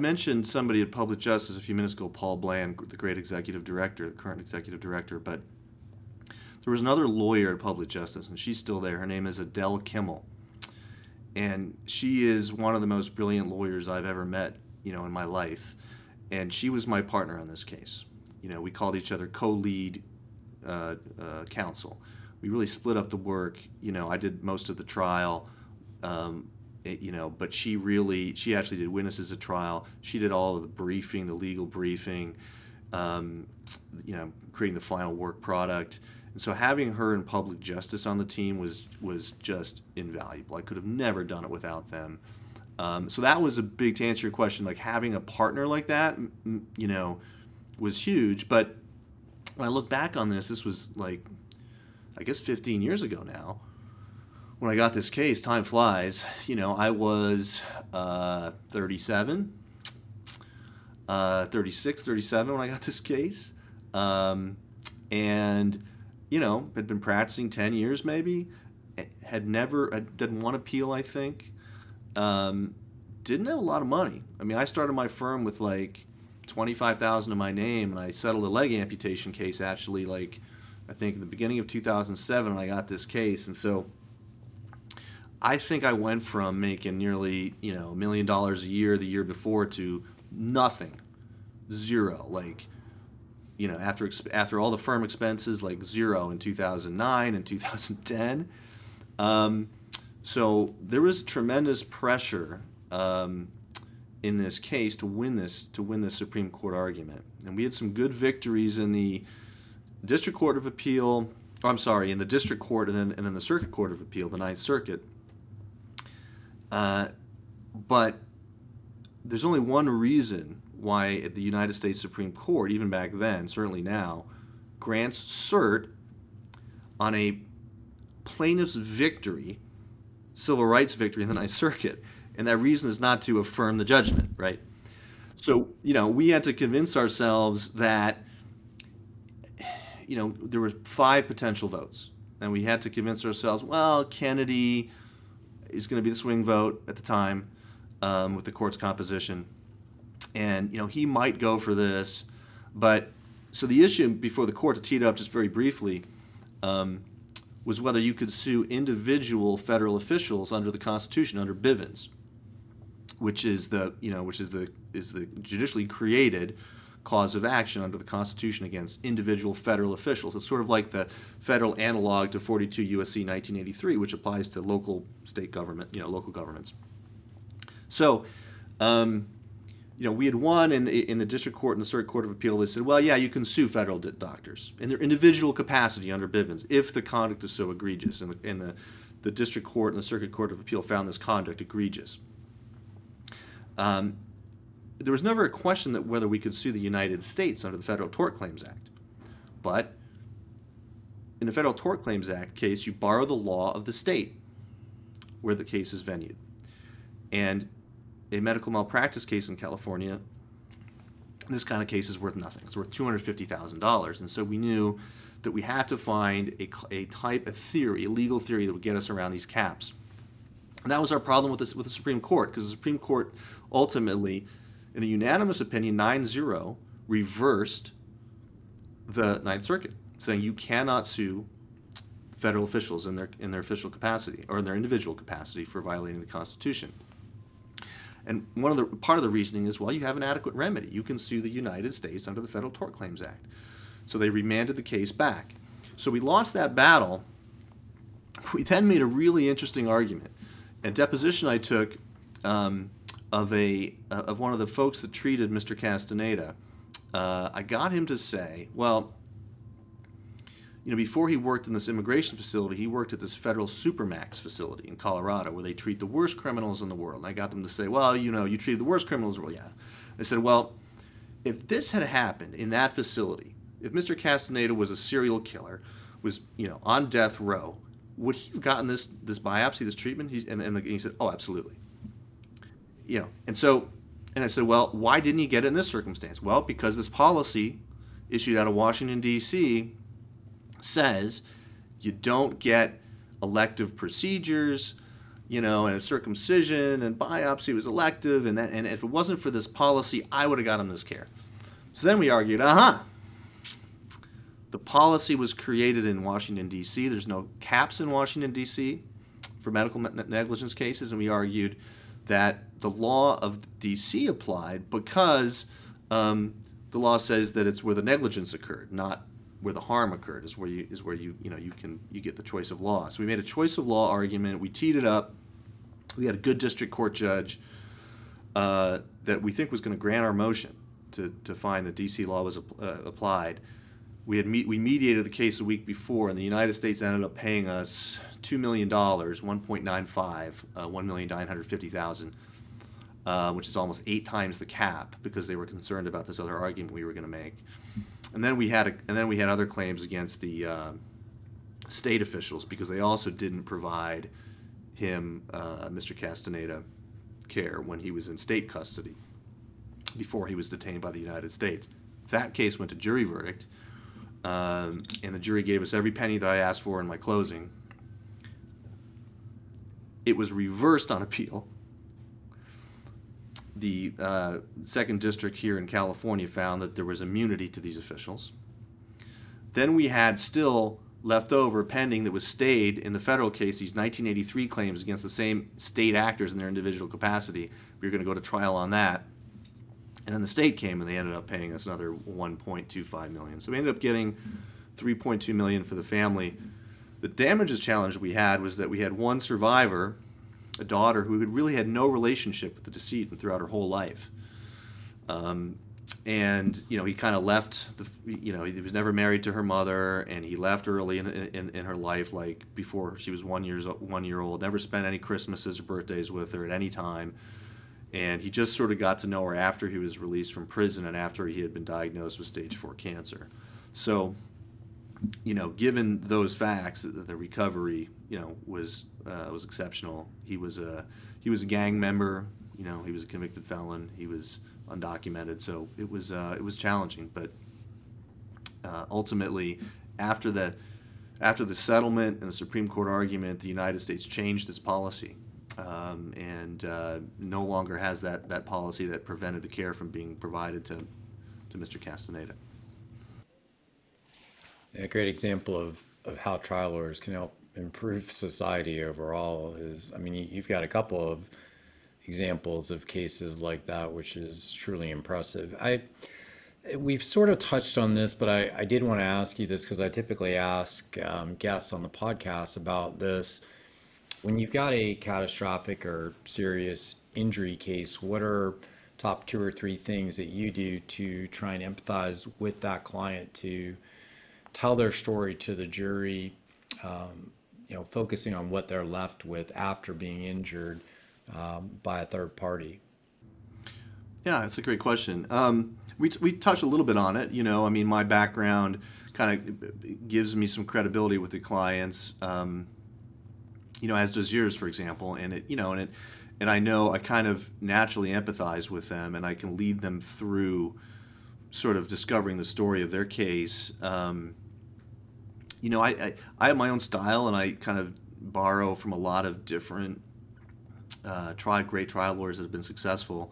mentioned somebody at Public Justice a few minutes ago, Paul Bland, the current executive director, but There was another lawyer at Public Justice, and she's still there. Her name is Adele Kimmel. And she is one of the most brilliant lawyers I've ever met, you know, in my life. And she was my partner on this case. You know, we called each other co-lead counsel. We really split up the work. You know, I did most of the trial, you know, but she actually did witnesses at trial. She did all of the briefing, the legal briefing, you know, creating the final work product. And so having her and Public Justice on the team was just invaluable. I could have never done it without them. So that was a big, to answer your question, like having a partner like that, you know, was huge. But when I look back on this was like, I guess 15 years ago now, when I got this case. Time flies. You know, I was 37 when I got this case. And, you know, had been practicing 10 years maybe, had done one appeal, I think. Didn't have a lot of money. I mean, I started my firm with like $25,000 in my name, and I settled a leg amputation case actually, like, I think in the beginning of 2007 when I got this case. And so I think I went from making nearly, you know, $1 million a year the year before to nothing, zero, like, you know, after all the firm expenses, like zero in 2009 and 2010. So there was tremendous pressure in this case to win this Supreme Court argument. And we had some good victories in the District Court of Appeal, in the District Court and then the Circuit Court of Appeal, the Ninth Circuit. But there's only one reason why the United States Supreme Court, even back then, certainly now, grants cert on a plaintiff's victory, civil rights victory in the Ninth Circuit, and that reason is not to affirm the judgment, right? So, you know, we had to convince ourselves that, you know, there were 5 potential votes, and we had to convince ourselves, well, Kennedy is going to be the swing vote at the time with the court's composition, and, you know, he might go for this. But so the issue before the court, to tee it up just very briefly, was whether you could sue individual federal officials under the Constitution, under Bivens, which is the judicially created cause of action under the Constitution against individual federal officials. It's sort of like the federal analog to 42 U.S.C. 1983, which applies to local governments. So, you know, we had won in the District Court and the Circuit Court of Appeal. They said, well, yeah, you can sue federal doctors in their individual capacity under Bivens if the conduct is so egregious. And the District Court and the Circuit Court of Appeal found this conduct egregious. There was never a question that whether we could sue the United States under the Federal Tort Claims Act. But in the Federal Tort Claims Act case, you borrow the law of the state where the case is venued. And a medical malpractice case in California, this kind of case is worth nothing. It's worth $250,000. And so we knew that we had to find a legal theory that would get us around these caps. And that was our problem with the Supreme Court, because the Supreme Court ultimately, in a unanimous opinion, 9-0, reversed the Ninth Circuit, saying you cannot sue federal officials in their official capacity or in their individual capacity for violating the Constitution. And part of the reasoning is, well, you have an adequate remedy. You can sue the United States under the Federal Tort Claims Act. So they remanded the case back. So we lost that battle. We then made a really interesting argument. A deposition I took of one of the folks that treated Mr. Castaneda, I got him to say, well, you know, before he worked in this immigration facility, he worked at this federal supermax facility in Colorado where they treat the worst criminals in the world. And I got them to say, well, you know, you treated the worst criminals. Well, yeah. I said, well, if this had happened in that facility, if Mr. Castaneda was a serial killer, was, you know, on death row, would he have gotten this biopsy, this treatment? He said, oh, absolutely. You know, and I said, well, why didn't he get it in this circumstance? Well, because this policy issued out of Washington, D.C. says you don't get elective procedures, you know, and circumcision and biopsy was elective, and if it wasn't for this policy, I would have got him this care. So then we argued, The policy was created in Washington, D.C. There's no caps in Washington, D.C. for medical negligence cases, and we argued that the law of D.C. applied because the law says that it's where the negligence occurred, not where the harm occurred, is where you get the choice of law. So we made a choice of law argument. We teed it up. We had a good district court judge that we think was going to grant our motion to find that D.C. law was applied. We mediated the case a week before, and the United States ended up paying us $2 million, $1.95, $1,950,000, which is almost 8 times the cap because they were concerned about this other argument we were going to make. And then we had other claims against the state officials because they also didn't provide him, Mr. Castaneda, care when he was in state custody before he was detained by the United States. That case went to jury verdict. And the jury gave us every penny that I asked for in my closing. It was reversed on appeal. The second district here in California found that there was immunity to these officials. Then we had still left over pending that was stayed in the federal case, these 1983 claims against the same state actors in their individual capacity. We were going to go to trial on that. And then the state came, and they ended up paying us another $1.25 million. So we ended up getting $3.2 million for the family. The damages challenge we had was that we had one survivor, a daughter, who had really had no relationship with the decedent throughout her whole life. And, you know, he kind of left, he was never married to her mother, and he left early in her life, like before she was 1 year old, never spent any Christmases or birthdays with her at any time. And he just sort of got to know her after he was released from prison and after he had been diagnosed with stage 4 cancer. So, you know, given those facts, the recovery, you know, was exceptional. He was a gang member. You know, he was a convicted felon. He was undocumented. So it was challenging, but ultimately, after the settlement and the Supreme Court argument, the United States changed its policy. And no longer has that policy that prevented the care from being provided to Mr. Castaneda. A great example of how trial lawyers can help improve society overall is, I mean, you've got a couple of examples of cases like that, which is truly impressive. We've sort of touched on this, but I did want to ask you this because I typically ask guests on the podcast about this. When you've got a catastrophic or serious injury case, what are top 2 or 3 things that you do to try and empathize with that client to tell their story to the jury, focusing on what they're left with after being injured by a third party? Yeah, that's a great question. We touched a little bit on it. You know, I mean, my background kind of gives me some credibility with the clients, you know, as does yours, for example, and I know I kind of naturally empathize with them, and I can lead them through sort of discovering the story of their case. I have my own style, and I kind of borrow from a lot of different great trial lawyers that have been successful.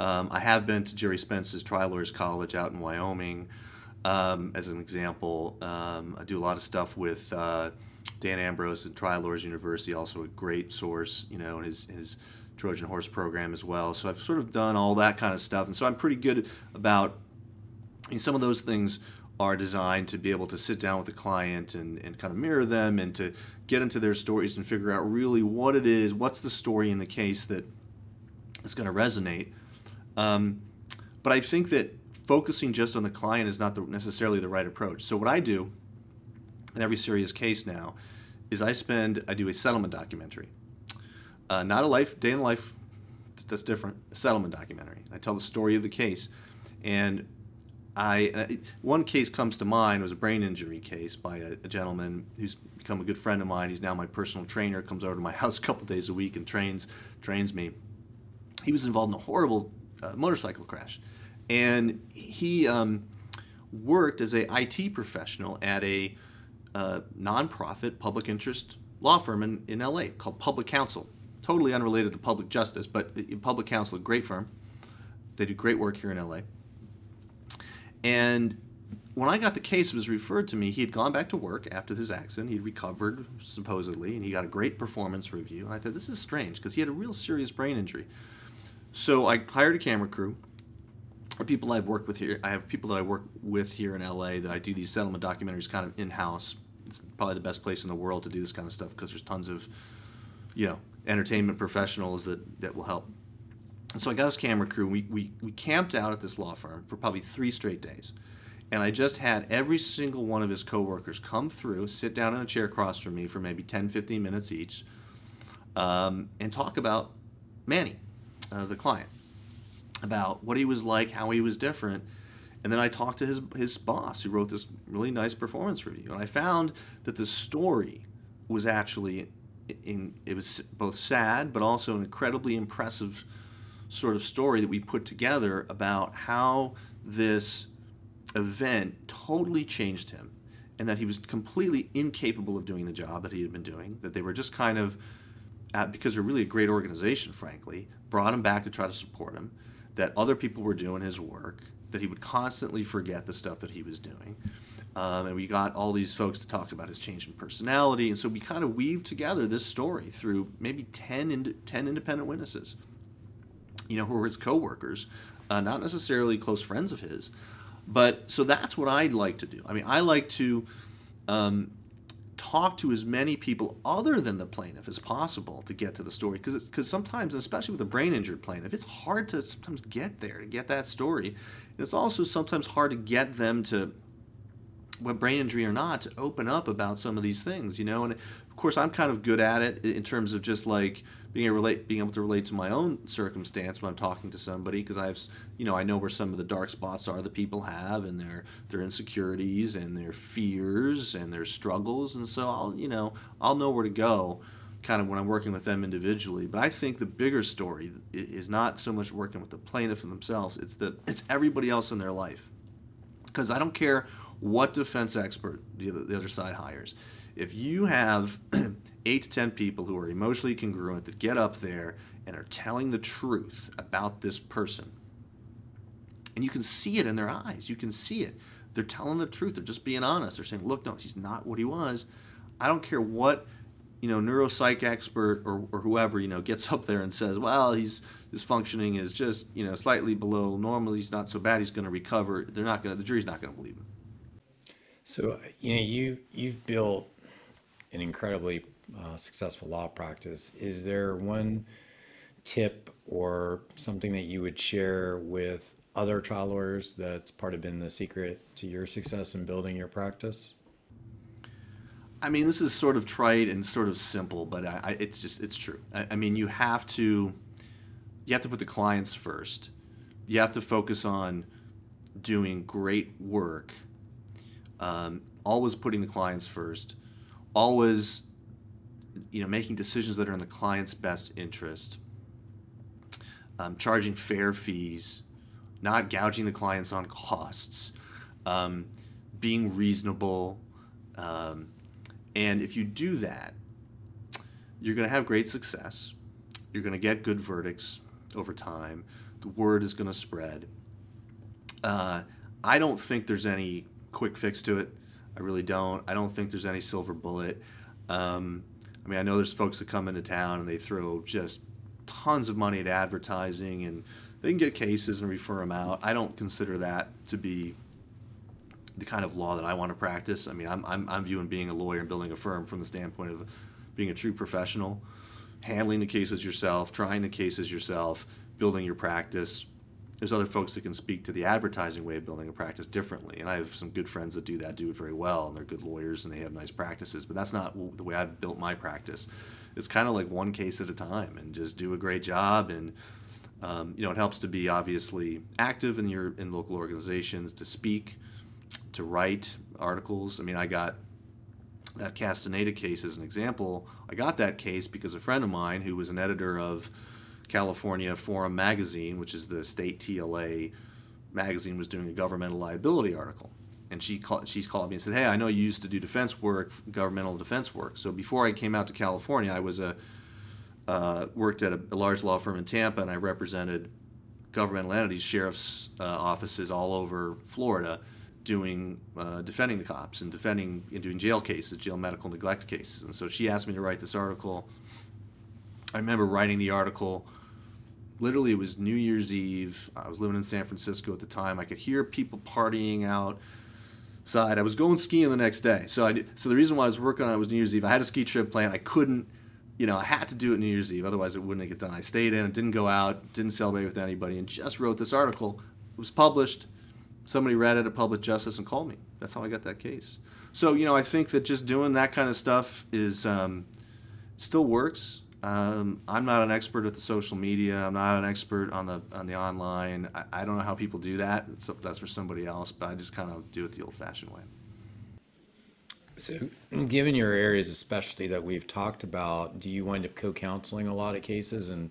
I have been to Jerry Spence's Trial Lawyers College out in Wyoming, as an example. I do a lot of stuff with Dan Ambrose at Trial Lawyers University, also a great source, you know, in his Trojan Horse program as well. So I've sort of done all that kind of stuff. And so I'm pretty good about, and some of those things are designed to be able to sit down with the client and kind of mirror them and to get into their stories and figure out really what it is, what's the story in the case that is going to resonate. But I think that focusing just on the client is not necessarily the right approach. So what I do in every serious case now is I do a settlement documentary. Not a day in the life, that's different, a settlement documentary. I tell the story of the case. And one case comes to mind. It was a brain injury case by a gentleman who's become a good friend of mine. He's now my personal trainer, comes over to my house a couple days a week and trains me. He was involved in a horrible motorcycle crash. And he worked as a IT professional at a nonprofit public interest law firm in LA called Public Counsel. Totally unrelated to Public Justice, but Public Counsel, a great firm. They do great work here in LA. And when I got the case, it was referred to me. He had gone back to work after his accident. He'd recovered, supposedly, and he got a great performance review. And I thought, this is strange, because he had a real serious brain injury. So I hired a camera crew. People I've worked with here, I have people that I work with here in LA that I do these settlement documentaries kind of in-house. It's probably the best place in the world to do this kind of stuff because there's tons of, you know, entertainment professionals that will help. And so I got his camera crew. We camped out at this law firm for probably 3 straight days. And I just had every single one of his coworkers come through, sit down in a chair across from me for maybe 10, 15 minutes each, and talk about Manny, the client, about what he was like, how he was different. And then I talked to his boss, who wrote this really nice performance review. And I found that the story was actually, it was both sad, but also an incredibly impressive sort of story that we put together about how this event totally changed him, and that he was completely incapable of doing the job that he had been doing, that they were just kind of, because they're really a great organization, frankly, brought him back to try to support him, that other people were doing his work, that he would constantly forget the stuff that he was doing. And we got all these folks to talk about his change in personality, and so we kind of weaved together this story through maybe 10 independent witnesses, you know, who were his coworkers, not necessarily close friends of his. But so that's what I'd like to do. I mean, I like to talk to as many people other than the plaintiff as possible to get to the story, because sometimes, especially with a brain-injured plaintiff, it's hard to sometimes get there, to get that story. And it's also sometimes hard to get them to, whether brain injury or not, to open up about some of these things, you know. And of course, I'm kind of good at it in terms of just like being able to relate to my own circumstance when I'm talking to somebody, because I know where some of the dark spots are that people have, and their insecurities and their fears and their struggles, and so I'll know where to go, kind of when I'm working with them individually. But I think the bigger story is not so much working with the plaintiff themselves; it's everybody else in their life, because I don't care what defense expert the other side hires. If you have 8 to 10 people who are emotionally congruent that get up there and are telling the truth about this person, and you can see it in their eyes, you can see it. They're telling the truth. They're just being honest. They're saying, look, no, he's not what he was. I don't care what, neuropsych expert or whoever, gets up there and says, well, his functioning is just, slightly below normal. He's not so bad. He's going to recover. The jury's not going to believe him. So, you've built an incredibly successful law practice. Is there one tip or something that you would share with other trial lawyers that's part of been the secret to your success in building your practice? I mean, this is sort of trite and sort of simple, but it's true. I mean, you have to put the clients first. You have to focus on doing great work, always putting the clients first, always making decisions that are in the client's best interest, charging fair fees, not gouging the clients on costs, being reasonable. And if you do that, you're going to have great success. You're going to get good verdicts over time. The word is going to spread. I don't think there's any quick fix to it. I really don't. I don't think there's any silver bullet. I know there's folks that come into town and they throw just tons of money at advertising and they can get cases and refer them out. I don't consider that to be the kind of law that I want to practice. I mean, I'm viewing being a lawyer and building a firm from the standpoint of being a true professional, handling the cases yourself, trying the cases yourself, building your practice. There's other folks that can speak to the advertising way of building a practice differently. And I have some good friends that do it very well, and they're good lawyers and they have nice practices, but that's not the way I've built my practice. It's kind of like one case at a time and just do a great job. And, it helps to be obviously active in local organizations, to speak, to write articles. I mean, I got that Castaneda case as an example. I got that case because a friend of mine who was an editor of California Forum magazine, which is the state TLA magazine, was doing a governmental liability article, and she's called me and said, hey, I know you used to do defense work, governmental defense work. So before I came out to California, I was worked at a large law firm in Tampa, and I represented governmental entities, sheriff's offices all over Florida. doing defending the cops and doing jail cases, jail medical neglect cases. And so she asked me to write this article. I remember writing the article. Literally, it was New Year's Eve. I was living in San Francisco at the time. I could hear people partying outside. I was going skiing the next day. So the reason why I was working on it was New Year's Eve. I had a ski trip planned. I couldn't, I had to do it New Year's Eve. Otherwise, it wouldn't get done. I stayed in. Didn't go out. Didn't celebrate with anybody. And just wrote this article. It was published. Somebody read it at Public Justice and called me. That's how I got that case. So, I think that just doing that kind of stuff is still works. I'm not an expert at the social media. I'm not an expert on the online. I don't know how people do that. That's for somebody else, but I just kind of do it the old-fashioned way. So given your areas of specialty that we've talked about, do you wind up co-counseling a lot of cases? And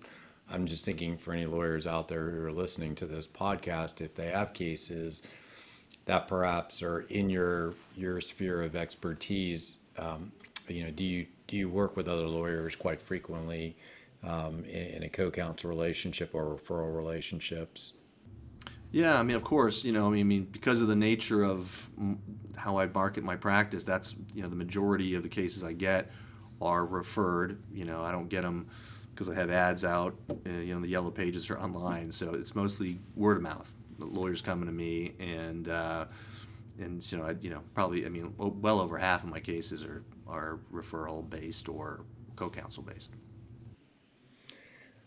I'm just thinking for any lawyers out there who are listening to this podcast, if they have cases that perhaps are in your sphere of expertise, do you work with other lawyers quite frequently in a co-counsel relationship or referral relationships? Yeah, of course, because of the nature of how I market my practice, that's, the majority of the cases I get are referred. I don't get them because I have ads out, the yellow pages are online. So it's mostly word of mouth. The lawyers coming to me and well over half of my cases are referral based or co-counsel based.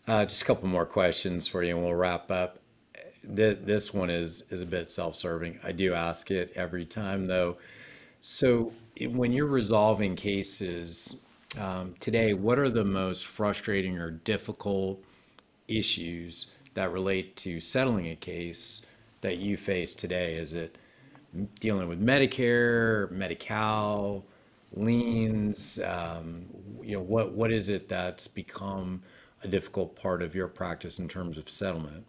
Just a couple more questions for you and we'll wrap up. This one is a bit self-serving. I do ask it every time though. So when you're resolving cases today, what are the most frustrating or difficult issues that relate to settling a case that you face today? Is it dealing with Medicare, Medi-Cal, liens? What is it that's become a difficult part of your practice in terms of settlement?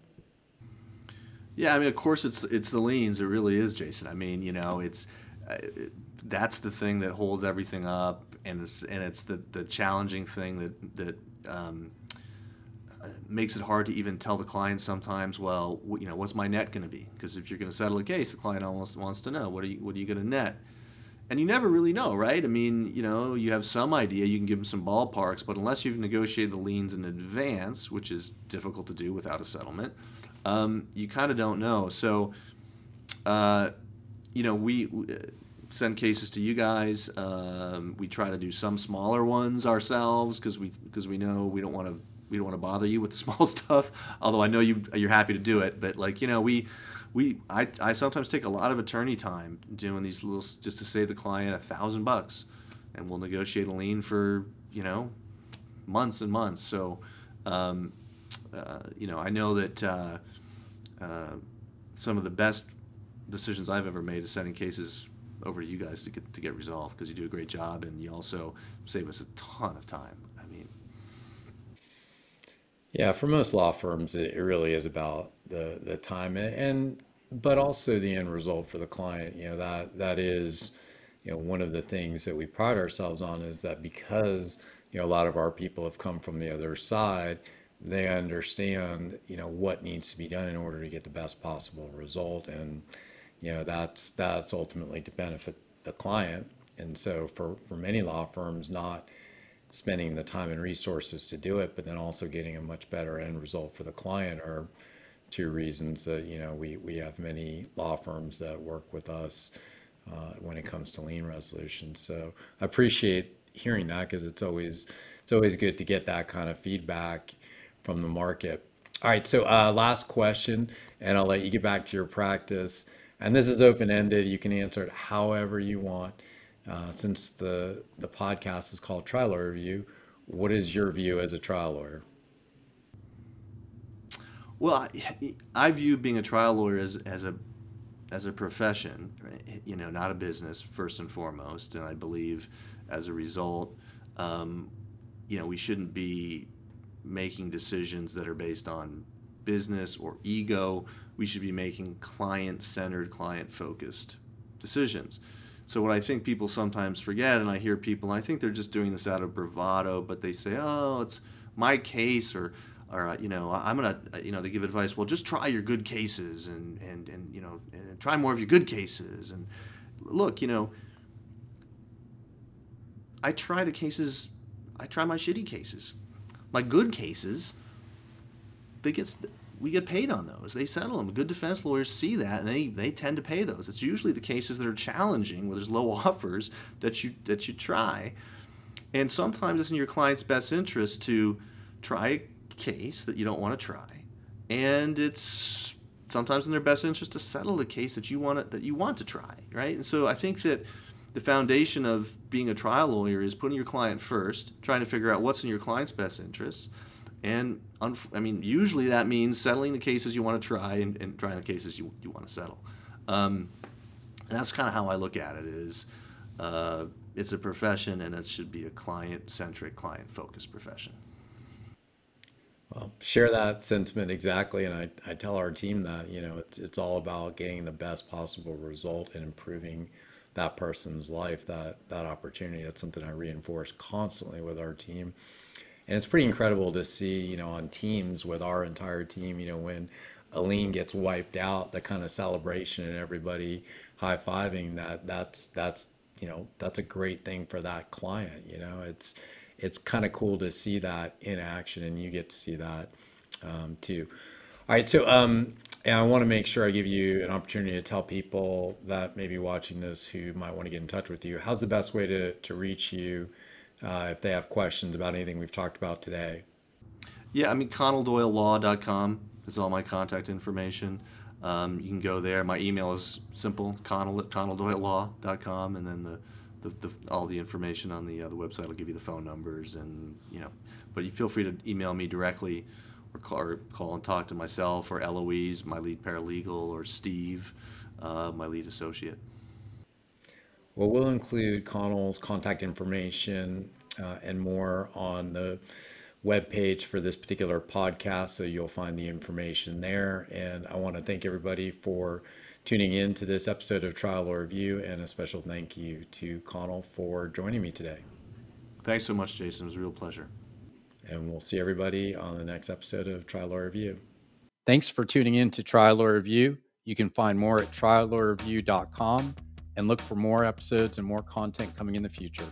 Yeah, of course it's the liens. It really is, Jason. That's the thing that holds everything up, and it's the challenging thing that makes it hard to even tell the client sometimes, what's my net going to be? Because if you're going to settle a case, the client almost wants to know, what are you going to net? And you never really know, right? You have some idea, you can give them some ballparks, but unless you've negotiated the liens in advance, which is difficult to do without a settlement, you kind of don't know. So, we send cases to you guys. We try to do some smaller ones ourselves because we know we don't want to bother you with the small stuff. Although I know you're happy to do it, but I sometimes take a lot of attorney time doing these little just to save the client $1,000, and we'll negotiate a lien for months and months. So I know that some of the best decisions I've ever made is sending cases over to you guys to get resolved, because you do a great job and you also save us a ton of time. Yeah, for most law firms, it really is about the time but also the end result for the client. That is, one of the things that we pride ourselves on is that because, a lot of our people have come from the other side, they understand, what needs to be done in order to get the best possible result. And, that's ultimately to benefit the client. And so for many law firms, not spending the time and resources to do it, but then also getting a much better end result for the client are two reasons that, we have many law firms that work with us when it comes to lien resolution. So I appreciate hearing that, because it's always good to get that kind of feedback from the market. All right, so last question, and I'll let you get back to your practice. And this is open-ended. You can answer it however you want. Since the podcast is called Trial Lawyer Review, what is your view as a trial lawyer? Well, I view being a trial lawyer as a profession, right? Not a business first and foremost. And I believe, as a result, we shouldn't be making decisions that are based on business or ego. We should be making client-centered, client-focused decisions. So what I think people sometimes forget, and I hear people, and I think they're just doing this out of bravado, but they say, oh, it's my case, or or, you know, I'm going to, you know, they give advice, well, just try your good cases and you know, and try more of your good cases. And look, you know, I try my shitty cases. My good cases, we get paid on those. They settle them. Good defense lawyers see that, and they tend to pay those. It's usually the cases that are challenging, where there's low offers, that you try. And sometimes it's in your client's best interest to try a case that you don't want to try, and it's sometimes in their best interest to settle a case that you want to try, right? And so I think that the foundation of being a trial lawyer is putting your client first, trying to figure out what's in your client's best interests. And, I mean, usually that means settling the cases you want to try and trying the cases you want to settle. And that's kind of how I look at it is it's a profession, and it should be a client-centric, client-focused profession. Well, share that sentiment exactly. And I tell our team that, you know, it's all about getting the best possible result and improving that person's life, that opportunity. That's something I reinforce constantly with our team. And it's pretty incredible to see, you know, on teams with our entire team, you know, when a lien gets wiped out, the kind of celebration and everybody high-fiving that's, you know, that's a great thing for that client. You know, it's kind of cool to see that in action, and you get to see that too. All right. So, and I want to make sure I give you an opportunity to tell people that may be watching this who might want to get in touch with you. How's the best way to reach you? If they have questions about anything we've talked about today. Yeah, I mean, ConnellDoyleLaw.com is all my contact information. You can go there. My email is simple, Connell@ConnellDoyleLaw.com, and then all the information on the website will give you the phone numbers, and you know. But you feel free to email me directly, or call and talk to myself, or Eloise, my lead paralegal, or Steve, my lead associate. Well, we'll include Connell's contact information and more on the webpage for this particular podcast, so you'll find the information there. And I want to thank everybody for tuning in to this episode of Trial Law Review, and a special thank you to Connell for joining me today. Thanks so much, Jason. It was a real pleasure. And we'll see everybody on the next episode of Trial Law Review. Thanks for tuning in to Trial Law Review. You can find more at triallawreview.com. And look for more episodes and more content coming in the future.